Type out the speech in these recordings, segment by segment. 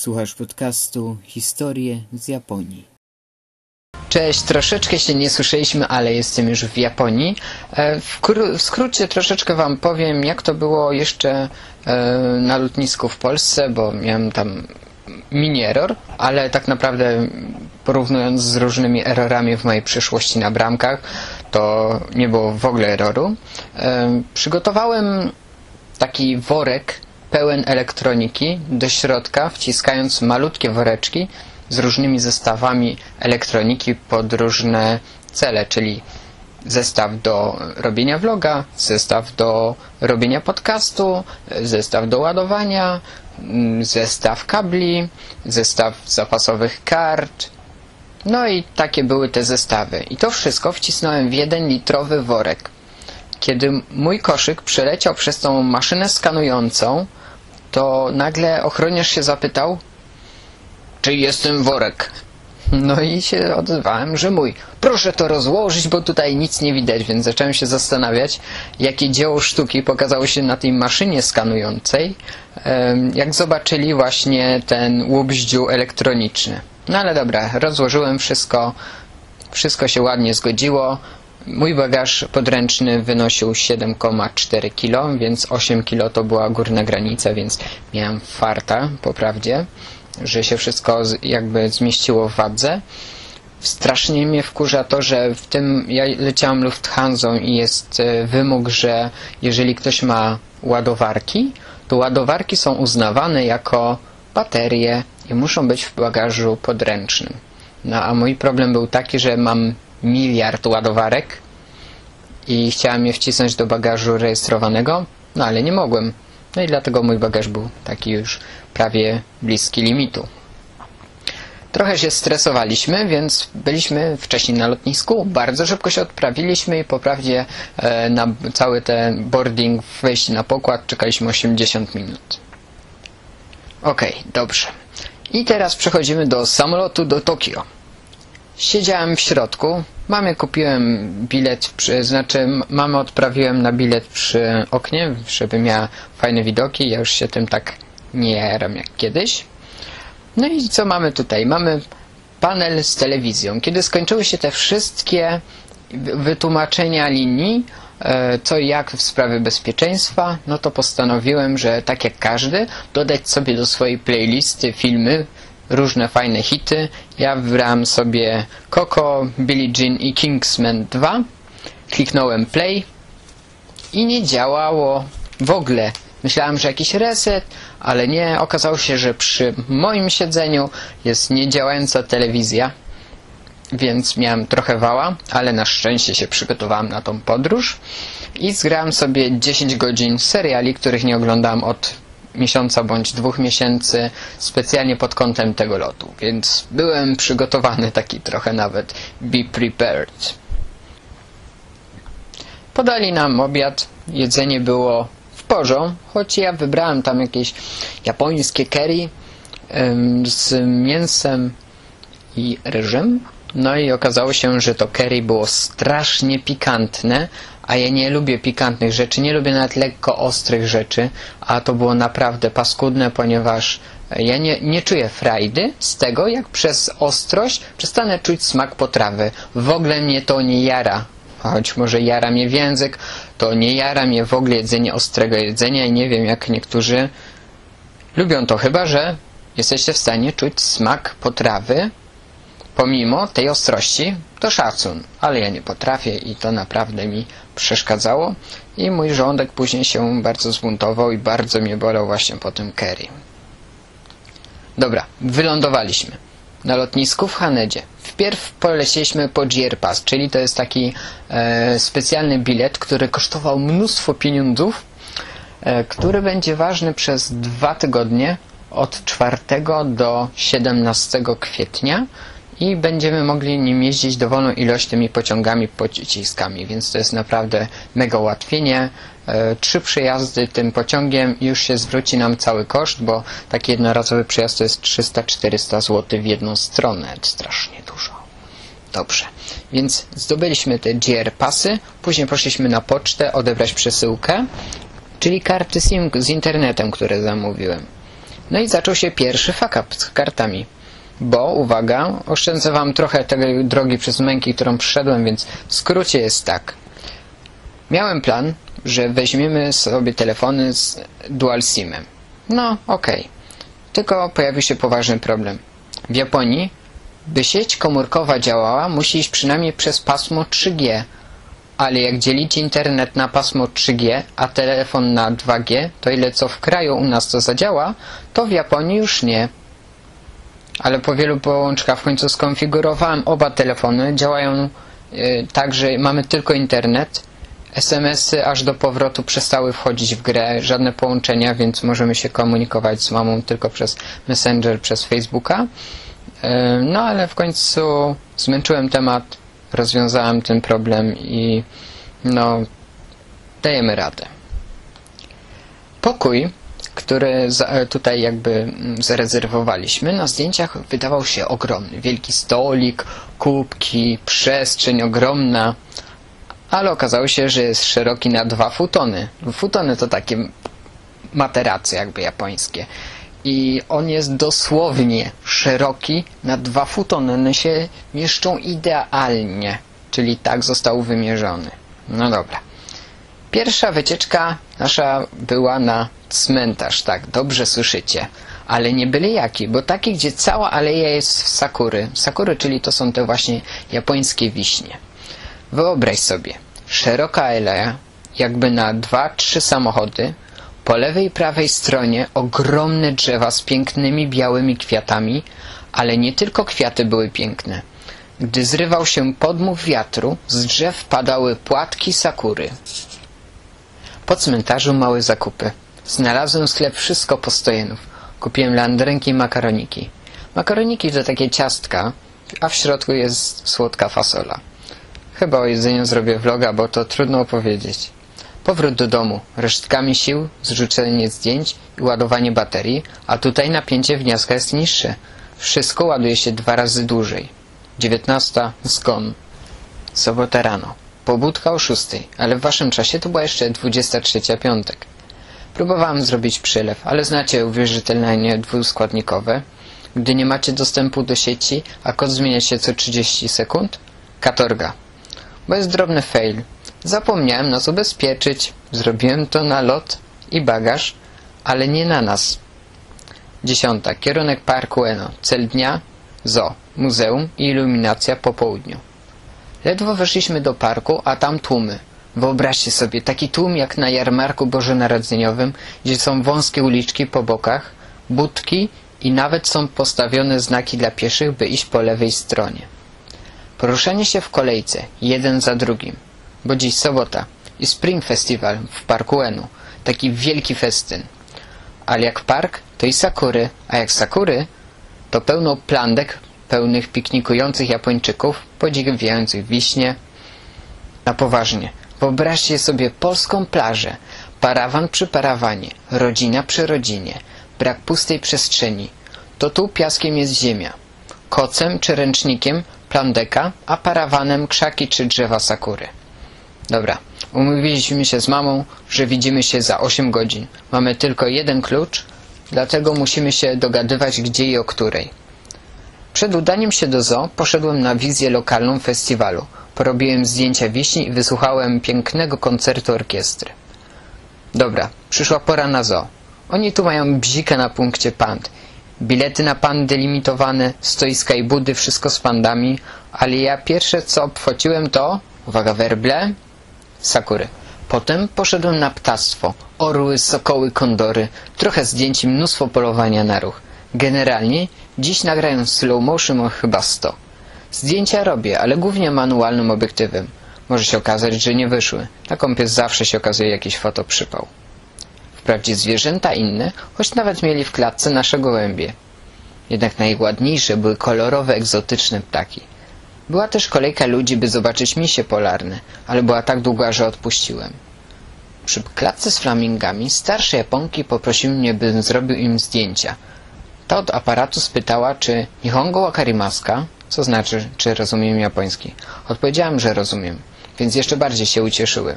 Słuchasz podcastu Historie z Japonii. Cześć, troszeczkę się nie słyszeliśmy, ale jestem już w Japonii. W skrócie troszeczkę wam powiem, jak to było jeszcze na lotnisku w Polsce, bo miałem tam mini error, ale tak naprawdę porównując z różnymi errorami w mojej przyszłości na bramkach, to nie było w ogóle erroru. Przygotowałem taki worek pełen elektroniki do środka, wciskając malutkie woreczki z różnymi zestawami elektroniki pod różne cele, czyli zestaw do robienia vloga, zestaw do robienia podcastu, zestaw do ładowania, zestaw kabli, zestaw zapasowych kart. No i takie były te zestawy. I to wszystko wcisnąłem w 1-litrowy worek. Kiedy mój koszyk przeleciał przez tą maszynę skanującą, to nagle ochroniarz się zapytał, czy jest ten worek? No i się odezwałem, że mój. Proszę to rozłożyć, bo tutaj nic nie widać, więc zacząłem się zastanawiać, jakie dzieło sztuki pokazało się na tej maszynie skanującej, jak zobaczyli właśnie ten łubździu elektroniczny. No ale dobra, rozłożyłem wszystko się ładnie zgodziło. Mój bagaż podręczny wynosił 7,4 kg, więc 8 kg to była górna granica, więc miałem farta, po prawdzie, że się wszystko jakby zmieściło w wadze. Strasznie mnie wkurza to, że w tym ja leciałem Lufthansą i jest wymóg, że jeżeli ktoś ma ładowarki, to ładowarki są uznawane jako baterie i muszą być w bagażu podręcznym. No a mój problem był taki, że mam miliard ładowarek i chciałem je wcisnąć do bagażu rejestrowanego, no ale nie mogłem. No i dlatego mój bagaż był taki już prawie bliski limitu. Trochę się stresowaliśmy, więc byliśmy wcześniej na lotnisku, bardzo szybko się odprawiliśmy i po prawdzie na cały ten boarding, wejście na pokład czekaliśmy 80 minut. Okej, dobrze. I teraz przechodzimy do samolotu do Tokio. Siedziałem w środku, mamę odprawiłem na bilet przy oknie, żeby miała fajne widoki, ja już się tym tak nie jaram jak kiedyś. No i co mamy tutaj? Mamy panel z telewizją. Kiedy skończyły się te wszystkie wytłumaczenia linii, co i jak w sprawie bezpieczeństwa, no to postanowiłem, że tak jak każdy, dodać sobie do swojej playlisty filmy, różne fajne hity. Ja wybrałem sobie Coco, Billie Jean i Kingsman 2. Kliknąłem play i nie działało w ogóle. Myślałem, że jakiś reset, ale nie. Okazało się, że przy moim siedzeniu jest niedziałająca telewizja, więc miałem trochę wała, ale na szczęście się przygotowałem na tą podróż i zgrałem sobie 10 godzin seriali, których nie oglądałem od miesiąca bądź 2 miesięcy specjalnie pod kątem tego lotu, więc byłem przygotowany taki trochę nawet be prepared. Podali nam obiad, jedzenie było w porządku, choć ja wybrałem tam jakieś japońskie curry z mięsem i ryżem, no i okazało się, że to curry było strasznie pikantne, a ja nie lubię pikantnych rzeczy, nie lubię nawet lekko ostrych rzeczy, a to było naprawdę paskudne, ponieważ ja nie czuję frajdy z tego, jak przez ostrość przestanę czuć smak potrawy. W ogóle mnie to nie jara, choć może jara mnie w język, to nie jara mnie w ogóle jedzenie ostrego jedzenia i nie wiem, jak niektórzy lubią to, chyba że jesteście w stanie czuć smak potrawy pomimo tej ostrości, to szacun, ale ja nie potrafię i to naprawdę mi przeszkadzało i mój żołądek później się bardzo zbuntował i bardzo mnie bolał właśnie po tym curry. Dobra, wylądowaliśmy na lotnisku w Hanedzie. Wpierw polecieliśmy po JR Pass, czyli to jest taki specjalny bilet, który kosztował mnóstwo pieniądzów, który będzie ważny przez 2 tygodnie od 4 do 17 kwietnia. I będziemy mogli nim jeździć dowolną ilość tymi pociągami, pociskami, więc to jest naprawdę mega ułatwienie. 3 przejazdy tym pociągiem i już się zwróci nam cały koszt, bo taki jednorazowy przejazd to jest 300-400 zł w jedną stronę, strasznie dużo. Dobrze, więc zdobyliśmy te JR Passy, później poszliśmy na pocztę odebrać przesyłkę, czyli karty SIM z internetem, które zamówiłem. No i zaczął się pierwszy fuck up z kartami. Bo, uwaga, oszczędzę wam trochę tej drogi przez męki, którą przeszedłem, więc w skrócie jest tak. Miałem plan, że weźmiemy sobie telefony z dual simem. No, okej. Tylko pojawił się poważny problem. W Japonii, by sieć komórkowa działała, musi iść przynajmniej przez pasmo 3G. Ale jak dzielicie internet na pasmo 3G, a telefon na 2G, to ile co w kraju u nas to zadziała, to w Japonii już nie. Ale po wielu połączkach w końcu skonfigurowałem oba telefony. Działają tak, że mamy tylko internet. SMS-y aż do powrotu przestały wchodzić w grę, żadne połączenia, więc możemy się komunikować z mamą tylko przez Messenger, przez Facebooka. No ale w końcu zmęczyłem temat, rozwiązałem ten problem i no, dajemy radę. Pokój, który tutaj jakby zarezerwowaliśmy, na zdjęciach wydawał się ogromny. Wielki stolik, kubki, przestrzeń ogromna. Ale okazało się, że jest szeroki na 2 futony. Futony to takie materace jakby japońskie. I on jest dosłownie szeroki na 2 futony. One się mieszczą idealnie. Czyli tak został wymierzony. No dobra. Pierwsza wycieczka nasza była na cmentarz. Tak, dobrze słyszycie. Ale nie byle jaki, bo taki, gdzie cała aleja jest w sakury. Sakury, czyli to są te właśnie japońskie wiśnie. Wyobraź sobie, szeroka aleja, jakby na 2-3 samochody, po lewej i prawej stronie ogromne drzewa z pięknymi białymi kwiatami, ale nie tylko kwiaty były piękne. Gdy zrywał się podmuch wiatru, z drzew padały płatki sakury. Po cmentarzu małe zakupy. Znalazłem sklep wszystko postojenów. Kupiłem landrynki i makaroniki. Makaroniki to takie ciastka, a w środku jest słodka fasola. Chyba o jedzeniu zrobię vloga, bo to trudno opowiedzieć. Powrót do domu, resztkami sił, zrzucenie zdjęć i ładowanie baterii, a tutaj napięcie wniazga jest niższe. Wszystko ładuje się 2 razy dłużej. 19:00, zgon. Sobota rano. Pobudka o 6:00, ale w waszym czasie to była jeszcze 23:00, piątek. Próbowałem zrobić przelew, ale znacie uwierzytelnienie dwuskładnikowe. Gdy nie macie dostępu do sieci, a kod zmienia się co 30 sekund, katorga. Bo jest drobny fail. Zapomniałem nas ubezpieczyć. Zrobiłem to na lot i bagaż, ale nie na nas. 10:00. Kierunek parku Eno. Cel dnia zoo, muzeum i iluminacja po południu. Ledwo weszliśmy do parku, a tam tłumy. Wyobraźcie sobie, taki tłum jak na jarmarku bożonarodzeniowym, gdzie są wąskie uliczki po bokach, budki i nawet są postawione znaki dla pieszych, by iść po lewej stronie. Poruszanie się w kolejce, jeden za drugim, bo dziś sobota i Spring Festival w parku Eno, taki wielki festyn. Ale jak park, to i sakury, a jak sakury, to pełno plandek, pełnych piknikujących Japończyków, podziwiających wiśnie. Na poważnie, wyobraźcie sobie polską plażę, parawan przy parawanie, rodzina przy rodzinie, brak pustej przestrzeni. To tu piaskiem jest ziemia, kocem czy ręcznikiem, plandeka, a parawanem krzaki czy drzewa sakury. Dobra, umówiliśmy się z mamą, że widzimy się za 8 godzin. Mamy tylko jeden klucz, dlatego musimy się dogadywać gdzie i o której. Przed udaniem się do zoo poszedłem na wizję lokalną festiwalu. Porobiłem zdjęcia wiśni i wysłuchałem pięknego koncertu orkiestry. Dobra, przyszła pora na zoo. Oni tu mają bzika na punkcie pand. Bilety na pandy limitowane, stoiska i budy, wszystko z pandami, ale ja pierwsze co obchwociłem to, uwaga, werble, sakury. Potem poszedłem na ptactwo, orły, sokoły, kondory, trochę zdjęć i mnóstwo polowania na ruch. Generalnie dziś nagrałem slow motion o chyba 100. Zdjęcia robię, ale głównie manualnym obiektywem. Może się okazać, że nie wyszły. Na kompie zawsze się okazuje jakiś fotoprzypał. Wprawdzie zwierzęta inne, choć nawet mieli w klatce nasze gołębie. Jednak najładniejsze były kolorowe, egzotyczne ptaki. Była też kolejka ludzi, by zobaczyć misie polarne, ale była tak długa, że odpuściłem. Przy klatce z flamingami starsze Japonki poprosiły mnie, bym zrobił im zdjęcia. Ta od aparatu spytała, czy Nihongo wa karimasu ka? Co znaczy, czy rozumiem japoński. Odpowiedziałem, że rozumiem, więc jeszcze bardziej się ucieszyły.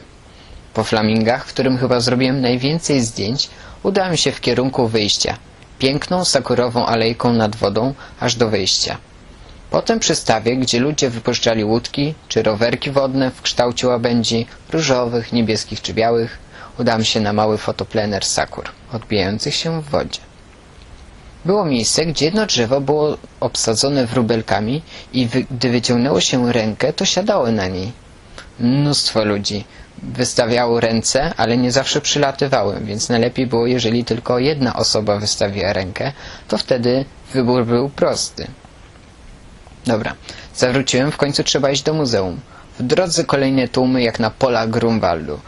Po flamingach, w którym chyba zrobiłem najwięcej zdjęć, udałem się w kierunku wyjścia. piękną sakurową alejką nad wodą aż do wyjścia. Potem przystawie, gdzie ludzie wypuszczali łódki czy rowerki wodne w kształcie łabędzi, różowych, niebieskich czy białych, udam się na mały fotoplener sakur, odbijających się w wodzie. Było miejsce, gdzie jedno drzewo było obsadzone wróbelkami i gdy wyciągnęło się rękę, to siadało na niej. Mnóstwo ludzi wystawiało ręce, ale nie zawsze przylatywały, więc najlepiej było, jeżeli tylko jedna osoba wystawiła rękę, to wtedy wybór był prosty. Dobra, zawróciłem, w końcu trzeba iść do muzeum. W drodze kolejne tłumy jak na pola Grunwaldu,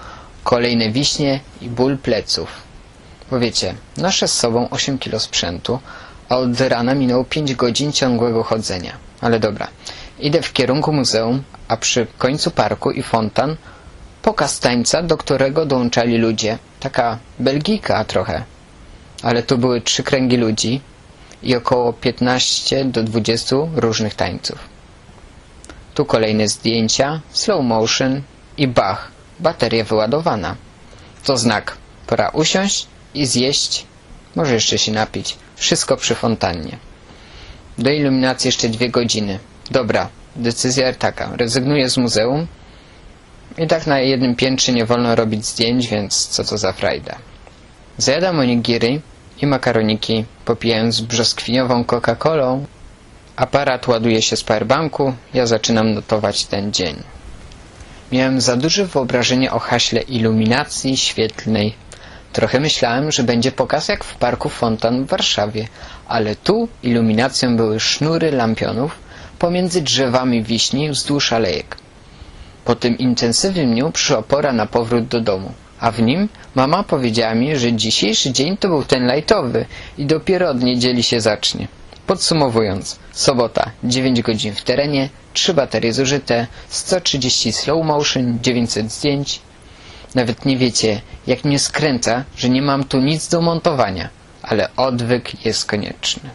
kolejne wiśnie i ból pleców. Bo wiecie, noszę z sobą 8 kg sprzętu, a od rana minęło 5 godzin ciągłego chodzenia. Ale dobra, idę w kierunku muzeum, a przy końcu parku i fontan pokaz tańca, do którego dołączali ludzie. Taka Belgijka trochę. Ale tu były 3 kręgi ludzi i około 15 do 20 różnych tańców. Tu kolejne zdjęcia, slow motion i bach, bateria wyładowana. To znak, pora usiąść i zjeść, może jeszcze się napić. Wszystko przy fontannie. Do iluminacji jeszcze 2 godziny. Dobra, decyzja taka, rezygnuję z muzeum. I tak na jednym piętrze nie wolno robić zdjęć, więc co to za frajda. Zjadam onigiry i makaroniki, popijając brzoskwiniową Coca-Colą. Aparat ładuje się z powerbanku, ja zaczynam notować ten dzień. Miałem za duże wyobrażenie o haśle iluminacji świetlnej. Trochę myślałem, że będzie pokaz jak w parku fontan w Warszawie, ale tu iluminacją były sznury lampionów pomiędzy drzewami wiśni wzdłuż alejek. Po tym intensywnym dniu przyszła pora na powrót do domu, a w nim mama powiedziała mi, że dzisiejszy dzień to był ten lajtowy i dopiero od niedzieli się zacznie. Podsumowując, sobota, 9 godzin w terenie, 3 baterie zużyte, 130 slow motion, 900 zdjęć. Nawet nie wiecie, jak mnie skręca, że nie mam tu nic do montowania, ale odwyk jest konieczny.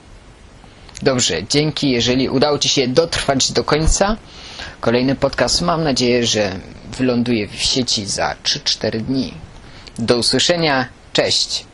Dobrze, dzięki, jeżeli udało Ci się dotrwać do końca. Kolejny podcast mam nadzieję, że wyląduje w sieci za 3-4 dni. Do usłyszenia, cześć!